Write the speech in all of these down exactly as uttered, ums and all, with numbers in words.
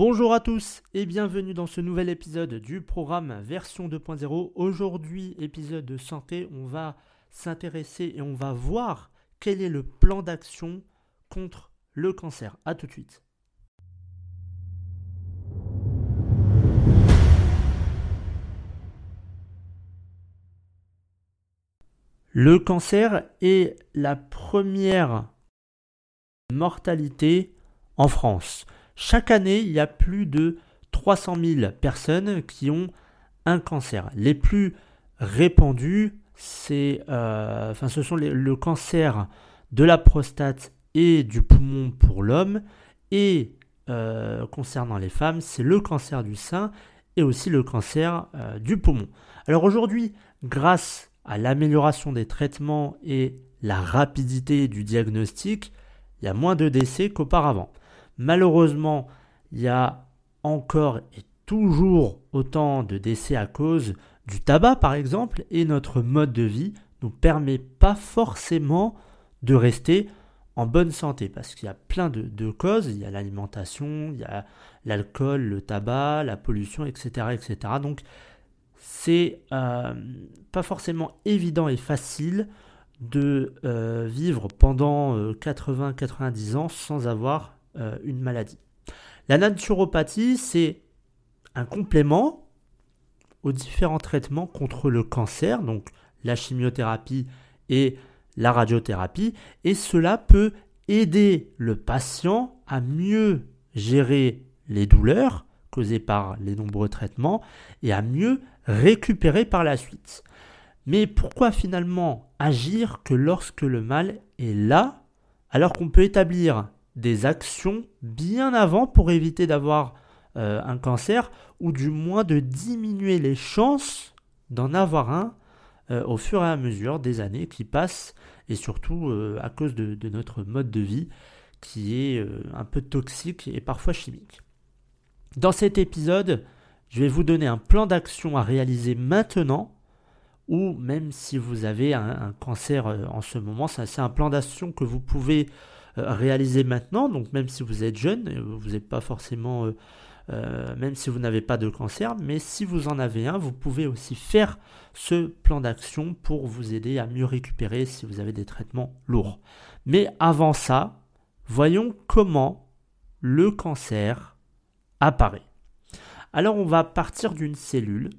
Bonjour à tous et bienvenue dans ce nouvel épisode du programme version deux point zéro. Aujourd'hui, épisode de santé, on va s'intéresser et on va voir quel est le plan d'action contre le cancer. A tout de suite. Le cancer est la première mortalité en France. Chaque année, il y a plus de trois cent mille personnes qui ont un cancer. Les plus répandus, c'est, euh, enfin, ce sont les, le cancer de la prostate et du poumon pour l'homme. Et euh, concernant les femmes, c'est le cancer du sein et aussi le cancer euh, du poumon. Alors aujourd'hui, grâce à l'amélioration des traitements et la rapidité du diagnostic, il y a moins de décès qu'auparavant. Malheureusement, il y a encore et toujours autant de décès à cause du tabac par exemple, et notre mode de vie ne nous permet pas forcément de rester en bonne santé parce qu'il y a plein de, de causes, il y a l'alimentation, il y a l'alcool, le tabac, la pollution, et cetera et cetera. Donc c'est euh, pas forcément évident et facile de euh, vivre pendant euh, quatre-vingts à quatre-vingt-dix ans sans avoir Euh, une maladie. La naturopathie, c'est un complément aux différents traitements contre le cancer, donc la chimiothérapie et la radiothérapie, et cela peut aider le patient à mieux gérer les douleurs causées par les nombreux traitements et à mieux récupérer par la suite. Mais pourquoi finalement agir que lorsque le mal est là, alors qu'on peut établir des actions bien avant pour éviter d'avoir euh, un cancer ou du moins de diminuer les chances d'en avoir un euh, au fur et à mesure des années qui passent et surtout euh, à cause de, de notre mode de vie qui est euh, un peu toxique et parfois chimique. Dans cet épisode, je vais vous donner un plan d'action à réaliser maintenant ou même si vous avez un, un cancer en ce moment, ça, c'est un plan d'action que vous pouvez réaliser maintenant, donc même si vous êtes jeune, vous n'êtes pas forcément, euh, euh, même si vous n'avez pas de cancer, mais si vous en avez un, vous pouvez aussi faire ce plan d'action pour vous aider à mieux récupérer si vous avez des traitements lourds. Mais avant ça, voyons comment le cancer apparaît. Alors on va partir d'une cellule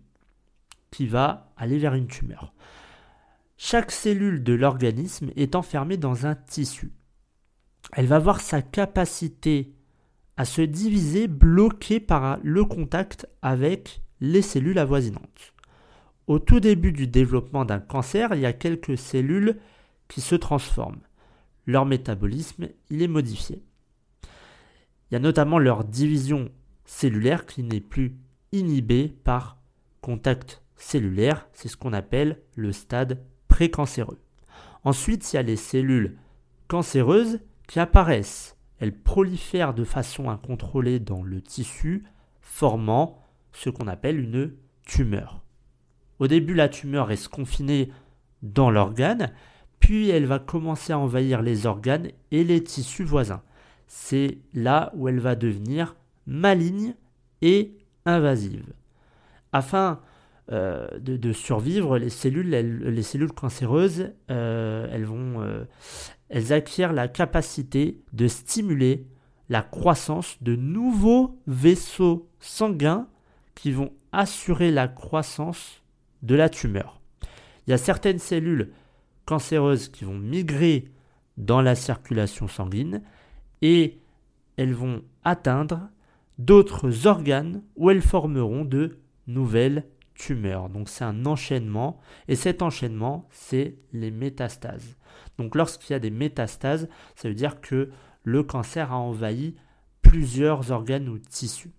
qui va aller vers une tumeur. Chaque cellule de l'organisme est enfermée dans un tissu. Elle va voir sa capacité à se diviser bloquée par le contact avec les cellules avoisinantes. Au tout début du développement d'un cancer, il y a quelques cellules qui se transforment. Leur métabolisme, il est modifié. Il y a notamment leur division cellulaire qui n'est plus inhibée par contact cellulaire. C'est ce qu'on appelle le stade précancéreux. Ensuite, il y a les cellules cancéreuses qui apparaissent. Elles prolifèrent de façon incontrôlée dans le tissu, formant ce qu'on appelle une tumeur. Au début, la tumeur reste confinée dans l'organe, puis elle va commencer à envahir les organes et les tissus voisins. C'est là où elle va devenir maligne et invasive. Afin euh, de, de survivre, les cellules, elles, les cellules cancéreuses, euh, elles vont... Euh, Elles acquièrent la capacité de stimuler la croissance de nouveaux vaisseaux sanguins qui vont assurer la croissance de la tumeur. Il y a certaines cellules cancéreuses qui vont migrer dans la circulation sanguine et elles vont atteindre d'autres organes où elles formeront de nouvelles tumeurs. Donc c'est un enchaînement et cet enchaînement, c'est les métastases. Donc lorsqu'il y a des métastases, ça veut dire que le cancer a envahi plusieurs organes ou tissus.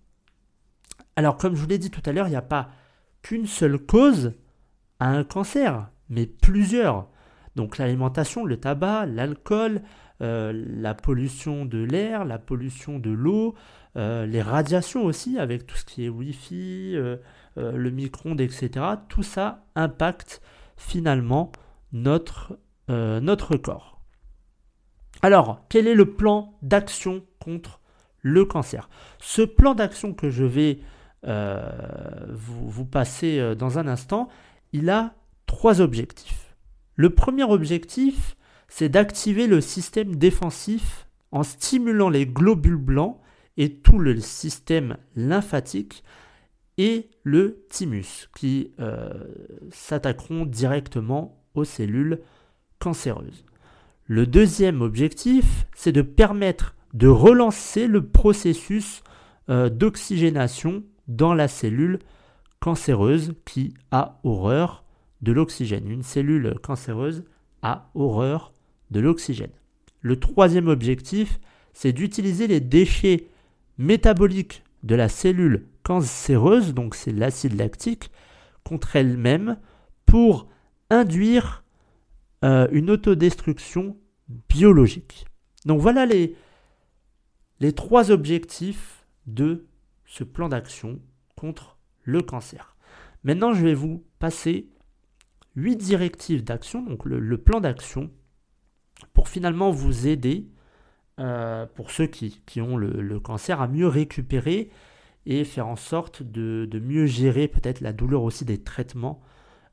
Alors comme je vous l'ai dit tout à l'heure, il n'y a pas qu'une seule cause à un cancer, mais plusieurs. Donc l'alimentation, le tabac, l'alcool, euh, la pollution de l'air, la pollution de l'eau, euh, les radiations aussi avec tout ce qui est Wi-Fi, euh, euh, le micro-ondes, et cetera. Tout ça impacte finalement notre Euh, notre corps. Alors, quel est le plan d'action contre le cancer. Ce plan d'action que je vais euh, vous, vous passer dans un instant, il a trois objectifs. Le premier objectif, c'est d'activer le système défensif en stimulant les globules blancs et tout le système lymphatique et le thymus qui euh, s'attaqueront directement aux cellules cancéreuses. Le deuxième objectif, c'est de permettre de relancer le processus euh, d'oxygénation dans la cellule cancéreuse qui a horreur de l'oxygène. Une cellule cancéreuse a horreur de l'oxygène. Le troisième objectif, c'est d'utiliser les déchets métaboliques de la cellule cancéreuse, donc c'est l'acide lactique, contre elle-même pour induire euh, une autodestruction biologique. Donc voilà les, les trois objectifs de ce plan d'action contre le cancer. Maintenant, je vais vous passer huit directives d'action, donc le, le plan d'action, pour finalement vous aider, euh, pour ceux qui, qui ont le, le cancer, à mieux récupérer et faire en sorte de, de mieux gérer peut-être la douleur aussi des traitements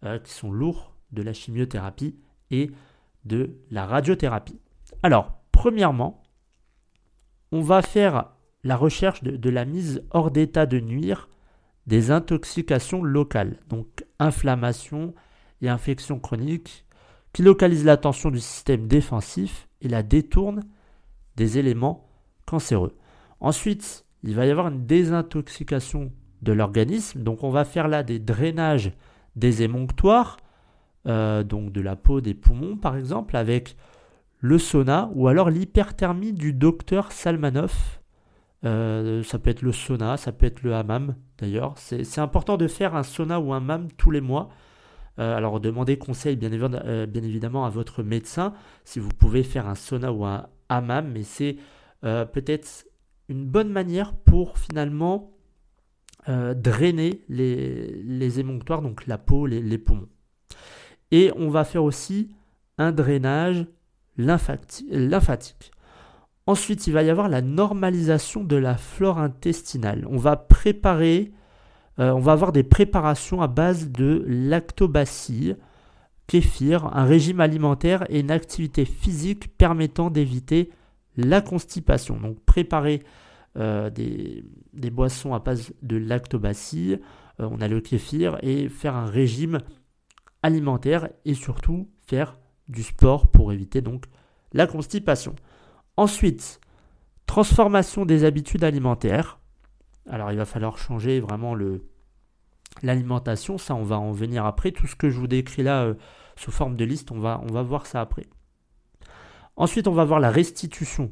euh, qui sont lourds, de la chimiothérapie et de la radiothérapie. Alors, premièrement, on va faire la recherche de, de la mise hors d'état de nuire des intoxications locales, donc inflammation et infection chronique, qui localisent l'attention du système défensif et la détourne des éléments cancéreux. Ensuite, il va y avoir une désintoxication de l'organisme. Donc, on va faire là des drainages des émonctoires, euh, donc de la peau, des poumons par exemple, avec le sauna ou alors l'hyperthermie du docteur Salmanov. Euh, ça peut être le sauna, ça peut être le hammam d'ailleurs. C'est, c'est important de faire un sauna ou un hammam tous les mois. Euh, alors, demandez conseil bien, évi- euh, bien évidemment à votre médecin si vous pouvez faire un sauna ou un hammam, mais c'est euh, peut-être une bonne manière pour finalement euh, drainer les, les émonctoires, donc la peau, les, les poumons. Et on va faire aussi un drainage lymphati- lymphatique. Ensuite, il va y avoir la normalisation de la flore intestinale. On va préparer, euh, on va avoir des préparations à base de lactobacilles, kéfir, un régime alimentaire et une activité physique permettant d'éviter la constipation. Donc préparer euh, des, des boissons à base de lactobacilles, euh, on a le kéfir, et faire un régime alimentaire et surtout faire du sport pour éviter donc la constipation. Ensuite, transformation des habitudes alimentaires. Alors il va falloir changer vraiment le, l'alimentation, ça on va en venir après. Tout ce que je vous décris là euh, sous forme de liste, on va, on va voir ça après. Ensuite, on va voir la restitution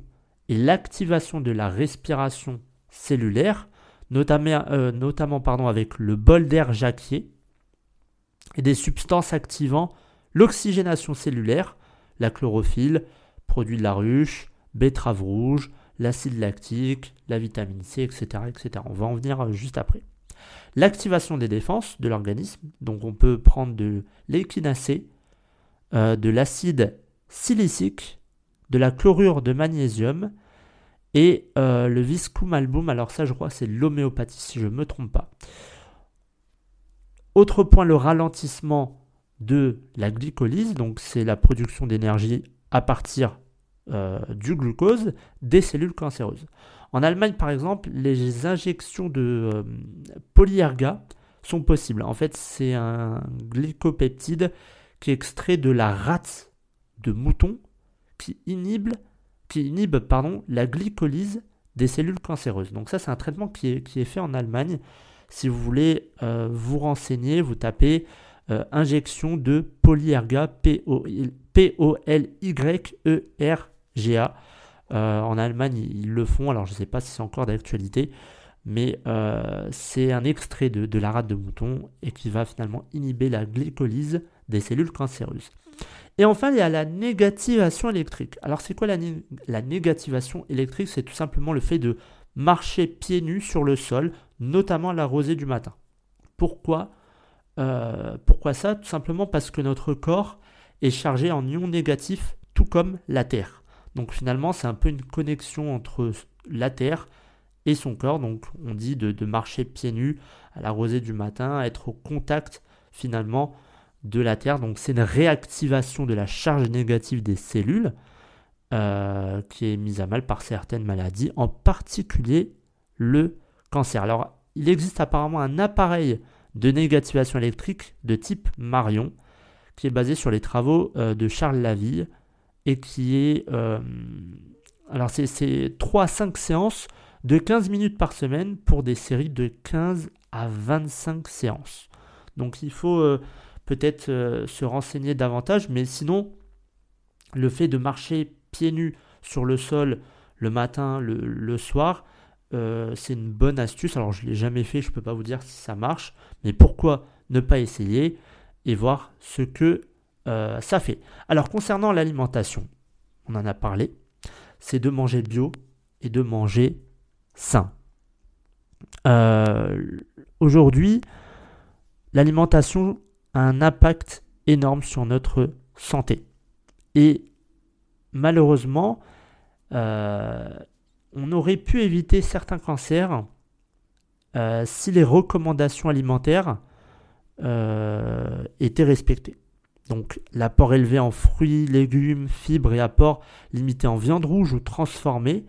et l'activation de la respiration cellulaire, notamment, euh, notamment pardon, avec le bol d'air Jacquier et des substances activant l'oxygénation cellulaire, la chlorophylle, produits de la ruche, betterave rouge, l'acide lactique, la vitamine C, et cetera, et cetera. On va en venir juste après. L'activation des défenses de l'organisme, donc on peut prendre de l'équinacée, euh, de l'acide silicique, de la chlorure de magnésium et euh, le viscomalbum. Alors ça, je crois que c'est l'homéopathie si je ne me trompe pas. Autre point, le ralentissement de la glycolyse, donc c'est la production d'énergie à partir euh, du glucose des cellules cancéreuses. En Allemagne, par exemple, les injections de euh, polyerga sont possibles. En fait, c'est un glycopeptide qui est extrait de la rate de mouton, qui inhibe, qui inhibe pardon, la glycolyse des cellules cancéreuses. Donc ça, c'est un traitement qui est, qui est fait en Allemagne. Si vous voulez euh, vous renseigner, vous tapez euh, injection de polyerga, P O L Y E R G A. Euh, en Allemagne, ils le font. Alors, je ne sais pas si c'est encore d'actualité, mais euh, c'est un extrait de, de la rate de mouton et qui va finalement inhiber la glycolyse des cellules cancéreuses. Et enfin, il y a la négativation électrique. Alors, c'est quoi la, né- la négativation électrique ? C'est tout simplement le fait de marcher pieds nus sur le sol, notamment la rosée du matin. Pourquoi, euh, pourquoi ça ? Tout simplement parce que notre corps est chargé en ions négatifs, tout comme la Terre. Donc, finalement, c'est un peu une connexion entre la Terre et son corps. Donc on dit de, de marcher pieds nus à la rosée du matin, être au contact finalement de la terre. Donc c'est une réactivation de la charge négative des cellules euh, qui est mise à mal par certaines maladies, en particulier le cancer. Alors il existe apparemment un appareil de négativation électrique de type Marion qui est basé sur les travaux euh, de Charles Laville et qui est... Euh, alors c'est, c'est trois à cinq séances de quinze minutes par semaine pour des séries de quinze à vingt-cinq séances. Donc il faut euh, peut-être euh, se renseigner davantage, mais sinon le fait de marcher pieds nus sur le sol le matin, le, le soir, euh, c'est une bonne astuce. Alors je ne l'ai jamais fait, je ne peux pas vous dire si ça marche, mais pourquoi ne pas essayer et voir ce que euh, ça fait. Alors concernant l'alimentation, on en a parlé, c'est de manger bio et de manger sain. Euh, aujourd'hui, l'alimentation a un impact énorme sur notre santé. Et malheureusement, euh, on aurait pu éviter certains cancers euh, si les recommandations alimentaires euh, étaient respectées. Donc l'apport élevé en fruits, légumes, fibres et apport limité en viande rouge ou transformée,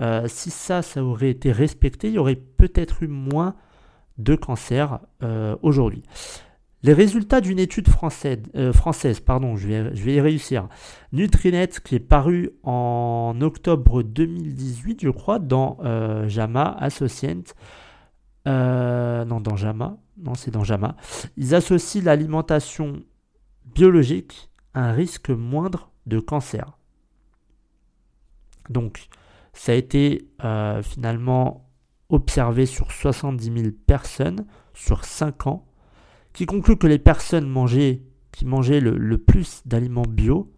euh, si ça, ça aurait été respecté, il y aurait peut-être eu moins de cancers euh, aujourd'hui. Les résultats d'une étude française, euh, française pardon, je vais, je vais y réussir, Nutrinet, qui est paru en octobre deux mille dix-huit, je crois, dans euh, JAMA Associent, euh, non, dans JAMA, non, c'est dans JAMA, ils associent l'alimentation biologique à un risque moindre de cancer. Donc, ça a été euh, finalement observé sur soixante-dix mille personnes sur cinq ans, qui conclut que les personnes mangeaient, qui mangeaient le, le plus d'aliments bio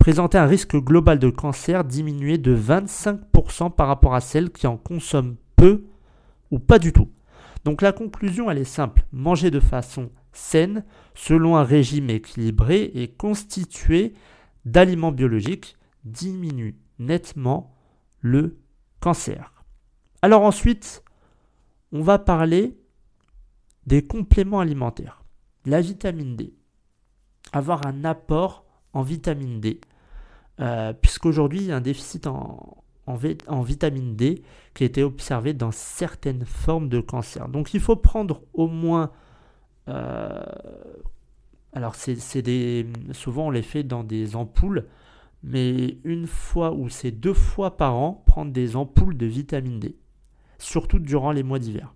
présentaient un risque global de cancer diminué de vingt-cinq pour cent par rapport à celles qui en consomment peu ou pas du tout. Donc la conclusion, elle est simple, manger de façon saine, selon un régime équilibré et constitué d'aliments biologiques, diminue nettement le cancer. Alors ensuite, on va parler des compléments alimentaires. La vitamine D. Avoir un apport en vitamine D. Euh, puisqu'aujourd'hui, il y a un déficit en, en, en vitamine D qui a été observé dans certaines formes de cancer. Donc il faut prendre au moins... Euh, alors c'est, c'est des, souvent on les fait dans des ampoules, mais une fois ou c'est deux fois par an, prendre des ampoules de vitamine D. Surtout durant les mois d'hiver.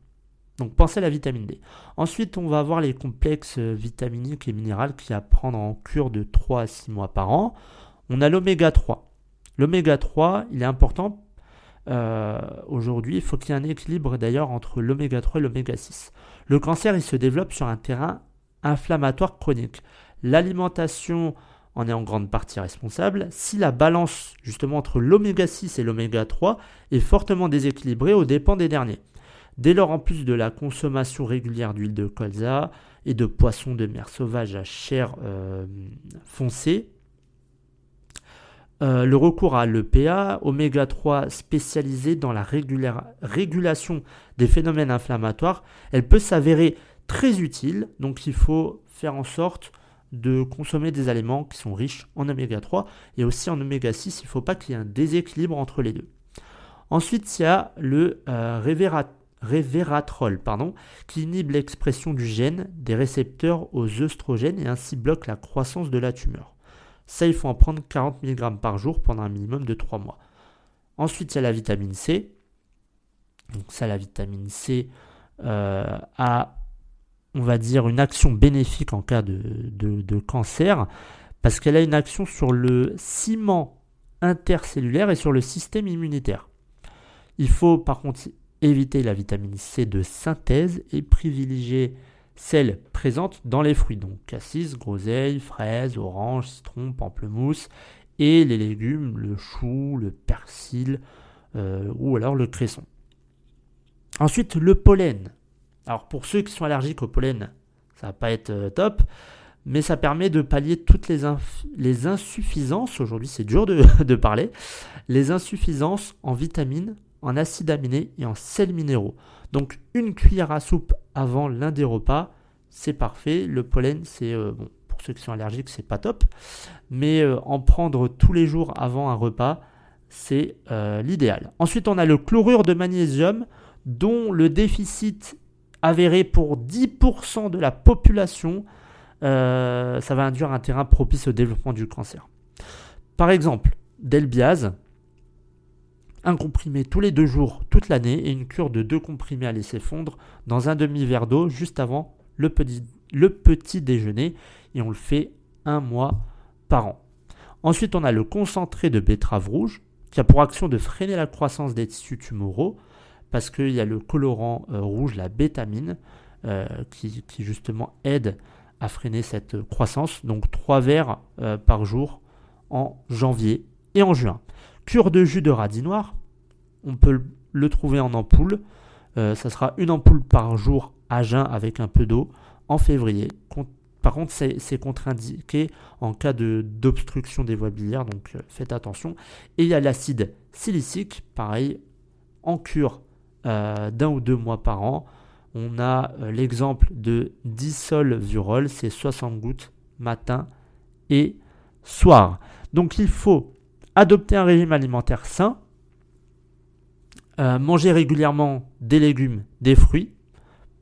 Donc pensez à la vitamine D. Ensuite, on va avoir les complexes vitaminiques et minérales qu'il y a à prendre en cure de trois à six mois par an. On a l'oméga trois. L'oméga trois, il est important euh, aujourd'hui. Il faut qu'il y ait un équilibre d'ailleurs entre l'oméga trois et l'oméga six. Le cancer, il se développe sur un terrain inflammatoire chronique. L'alimentation en est en grande partie responsable. Si la balance justement entre l'oméga six et l'oméga trois est fortement déséquilibrée aux dépens des derniers. Dès lors, en plus de la consommation régulière d'huile de colza et de poissons de mer sauvage à chair euh, foncée, euh, le recours à l'E P A, oméga trois spécialisée dans la régula- régulation des phénomènes inflammatoires, elle peut s'avérer très utile. Donc il faut faire en sorte de consommer des aliments qui sont riches en oméga trois et aussi en oméga six. Il ne faut pas qu'il y ait un déséquilibre entre les deux. Ensuite, il y a le euh, révérat- révératrol pardon, qui inhibe l'expression du gène des récepteurs aux œstrogènes et ainsi bloque la croissance de la tumeur. Ça, il faut en prendre quarante milligrammes par jour pendant un minimum de trois mois. Ensuite, il y a la vitamine C. Donc ça, la vitamine C euh, a, on va dire, une action bénéfique en cas de, de, de cancer parce qu'elle a une action sur le ciment intercellulaire et sur le système immunitaire. Il faut par contre éviter la vitamine C de synthèse et privilégier celle présente dans les fruits, donc cassis, groseille, fraises, oranges, citron, pamplemousse et les légumes, le chou, le persil euh, ou alors le cresson. Ensuite, le pollen. Alors pour ceux qui sont allergiques au pollen, ça va pas être top, mais ça permet de pallier toutes les, inf- les insuffisances, aujourd'hui c'est dur de, de parler, les insuffisances en vitamines, en acides aminés et en sels minéraux. Donc une cuillère à soupe avant l'un des repas, c'est parfait. Le pollen, c'est euh, bon, pour ceux qui sont allergiques, c'est pas top. Mais euh, en prendre tous les jours avant un repas, c'est euh, l'idéal. Ensuite, on a le chlorure de magnésium, dont le déficit avéré pour dix pour cent de la population, euh, ça va induire un terrain propice au développement du cancer. Par exemple, Delbiase, un comprimé tous les deux jours toute l'année et une cure de deux comprimés à laisser fondre dans un demi-verre d'eau juste avant le petit, le petit déjeuner, et on le fait un mois par an. Ensuite, on a le concentré de betterave rouge qui a pour action de freiner la croissance des tissus tumoraux parce qu'il y a le colorant euh, rouge, la bétamine, euh, qui, qui justement aide à freiner cette croissance. Donc trois verres euh, par jour en janvier et en juin. Cure de jus de radis noir, on peut le trouver en ampoule, euh, ça sera une ampoule par jour à jeun avec un peu d'eau en février. Con- Par contre, c'est, c'est contre-indiqué en cas de, d'obstruction des voies biliaires, donc euh, faites attention. Et il y a l'acide silicique, pareil, en cure euh, d'un ou deux mois par an. On a euh, l'exemple de Dissol-Virol, c'est soixante gouttes matin et soir. Donc il faut adopter un régime alimentaire sain, euh, manger régulièrement des légumes, des fruits,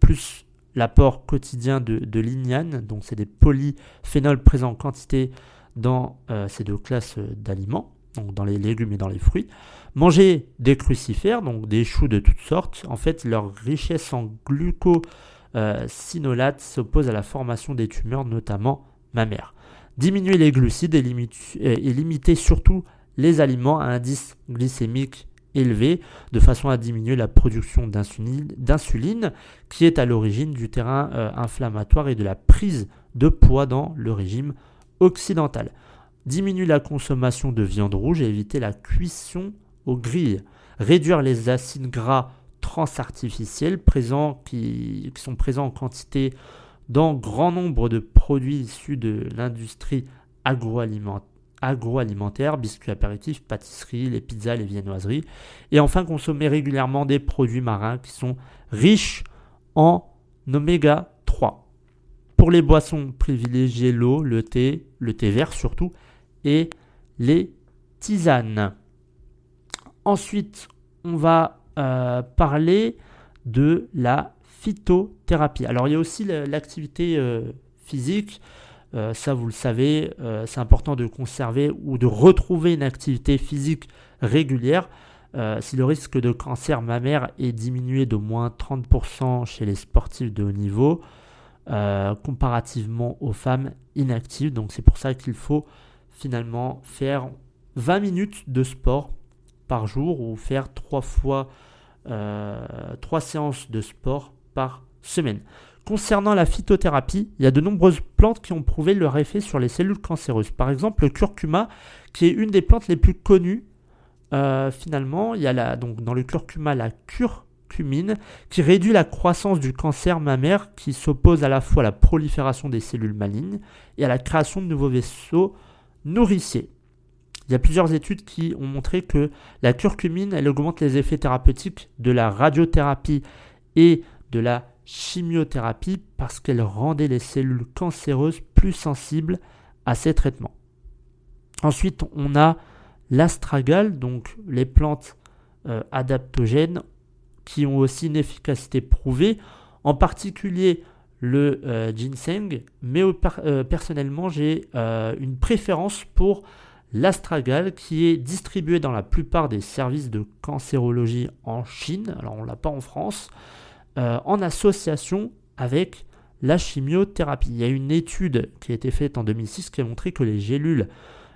plus l'apport quotidien de, de lignane, donc c'est des polyphénols présents en quantité dans euh, ces deux classes d'aliments, donc dans les légumes et dans les fruits. Manger des crucifères, donc des choux de toutes sortes. En fait, leur richesse en glucosinolates s'oppose à la formation des tumeurs, notamment mammaires. Diminuer les glucides et limiter, et limiter surtout les aliments à indice glycémique élevé, de façon à diminuer la production d'insuline, d'insuline qui est à l'origine du terrain euh, inflammatoire et de la prise de poids dans le régime occidental. Diminuer la consommation de viande rouge et éviter la cuisson au grill. Réduire les acides gras transartificiels présents, qui, qui sont présents en quantité dans grand nombre de produits issus de l'industrie agroalimentaire. agroalimentaire, biscuits apéritifs, pâtisseries, les pizzas, les viennoiseries. Et enfin, consommer régulièrement des produits marins qui sont riches en oméga trois. Pour les boissons, privilégiez l'eau, le thé, le thé vert surtout, et les tisanes. Ensuite, on va euh, parler de la phytothérapie. Alors, il y a aussi l'activité euh, physique. Euh, ça, vous le savez, euh, c'est important de conserver ou de retrouver une activité physique régulière. Euh, si le risque de cancer mammaire est diminué d'au moins trente pour cent chez les sportifs de haut niveau, euh, comparativement aux femmes inactives. Donc, c'est pour ça qu'il faut finalement faire vingt minutes de sport par jour ou faire trois fois euh, trois séances de sport par semaine. Concernant la phytothérapie, il y a de nombreuses plantes qui ont prouvé leur effet sur les cellules cancéreuses. Par exemple, le curcuma, qui est une des plantes les plus connues. Euh, finalement, il y a la, donc, dans le curcuma la curcumine, qui réduit la croissance du cancer mammaire, qui s'oppose à la fois à la prolifération des cellules malignes et à la création de nouveaux vaisseaux nourriciers. Il y a plusieurs études qui ont montré que la curcumine, elle augmente les effets thérapeutiques de la radiothérapie et de la chimiothérapie parce qu'elle rendait les cellules cancéreuses plus sensibles à ces traitements. Ensuite, on a l'astragale, donc les plantes euh, adaptogènes qui ont aussi une efficacité prouvée, en particulier le euh, ginseng, mais au, euh, personnellement j'ai euh, une préférence pour l'astragale qui est distribuée dans la plupart des services de cancérologie en Chine, alors on ne l'a pas en France, Euh, en association avec la chimiothérapie. Il y a une étude qui a été faite en deux mille six qui a montré que les gélules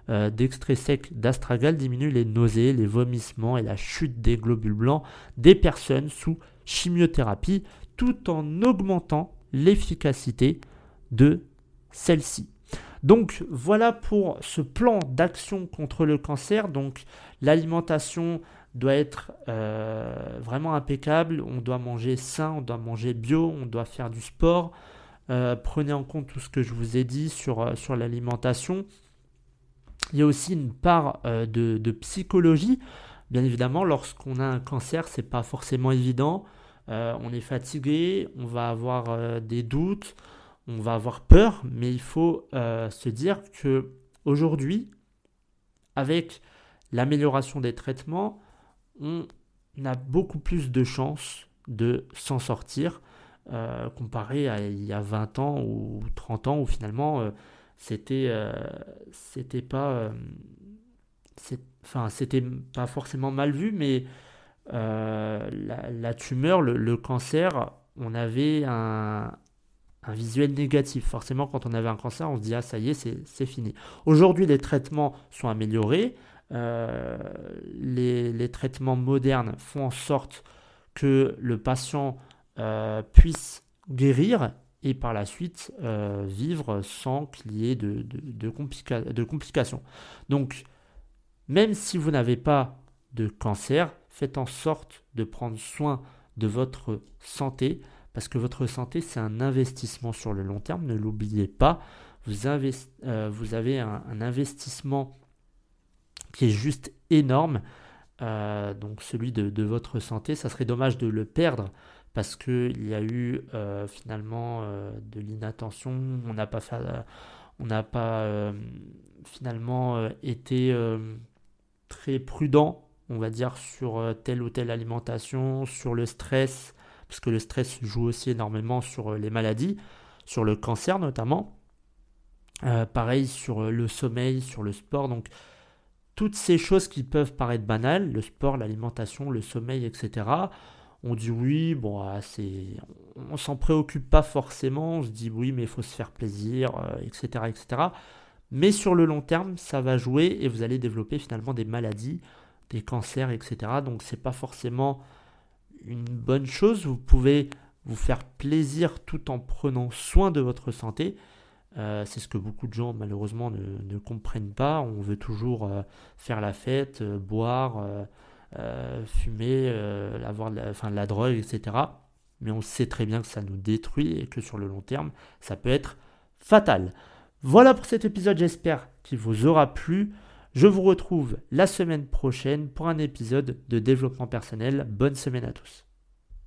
euh, d'extrait sec d'astragale diminuent les nausées, les vomissements et la chute des globules blancs des personnes sous chimiothérapie, tout en augmentant l'efficacité de celle-ci. Donc voilà pour ce plan d'action contre le cancer. Donc l'alimentation doit être euh, vraiment impeccable, on doit manger sain, on doit manger bio, on doit faire du sport, euh, prenez en compte tout ce que je vous ai dit sur, sur l'alimentation. Il y a aussi une part euh, de, de psychologie, Bien évidemment, lorsqu'on a un cancer, c'est pas forcément évident. Euh, on est fatigué, on va avoir euh, des doutes, on va avoir peur, mais il faut euh, se dire que aujourd'hui, avec l'amélioration des traitements, on a beaucoup plus de chances de s'en sortir euh, comparé à il y a vingt ans ou trente ans où finalement euh, c'était euh, c'était pas euh, c'est, enfin c'était pas forcément mal vu, mais euh, la, la tumeur, le, le cancer, on avait un, un visuel négatif. Forcément, quand on avait un cancer, on se dit ah ça y est, c'est, c'est fini. Aujourd'hui, les traitements sont améliorés. Euh, les, les traitements modernes font en sorte que le patient euh, puisse guérir et par la suite euh, vivre sans qu'il y ait de, de, de, complica- de complications. Donc, même si vous n'avez pas de cancer, faites en sorte de prendre soin de votre santé, parce que votre santé, c'est un investissement sur le long terme, ne l'oubliez pas. Vous, invest- euh, vous avez un, un investissement qui est juste énorme, euh, donc celui de, de votre santé. Ça serait dommage de le perdre parce qu'il y a eu euh, finalement euh, de l'inattention, on n'a pas, fait, euh, on n'a pas euh, finalement euh, été euh, très prudent, on va dire, sur euh, telle ou telle alimentation, sur le stress, parce que le stress joue aussi énormément sur euh, les maladies, sur le cancer notamment, euh, pareil sur euh, le sommeil, sur le sport, donc toutes ces choses qui peuvent paraître banales, le sport, l'alimentation, le sommeil, et cetera. On dit oui, bon, ah, c'est... on ne s'en préoccupe pas forcément, on se dit oui, mais il faut se faire plaisir, euh, et cetera, et cetera. Mais sur le long terme, ça va jouer et vous allez développer finalement des maladies, des cancers, et cetera. Donc, ce n'est pas forcément une bonne chose. Vous pouvez vous faire plaisir tout en prenant soin de votre santé. Euh, c'est ce que beaucoup de gens malheureusement ne, ne comprennent pas. On veut toujours euh, faire la fête, euh, boire, euh, euh, fumer, euh, avoir de la, enfin, de la drogue, et cetera. Mais on sait très bien que ça nous détruit et que sur le long terme, ça peut être fatal. Voilà pour cet épisode, j'espère qu'il vous aura plu. Je vous retrouve la semaine prochaine pour un épisode de développement personnel. Bonne semaine à tous.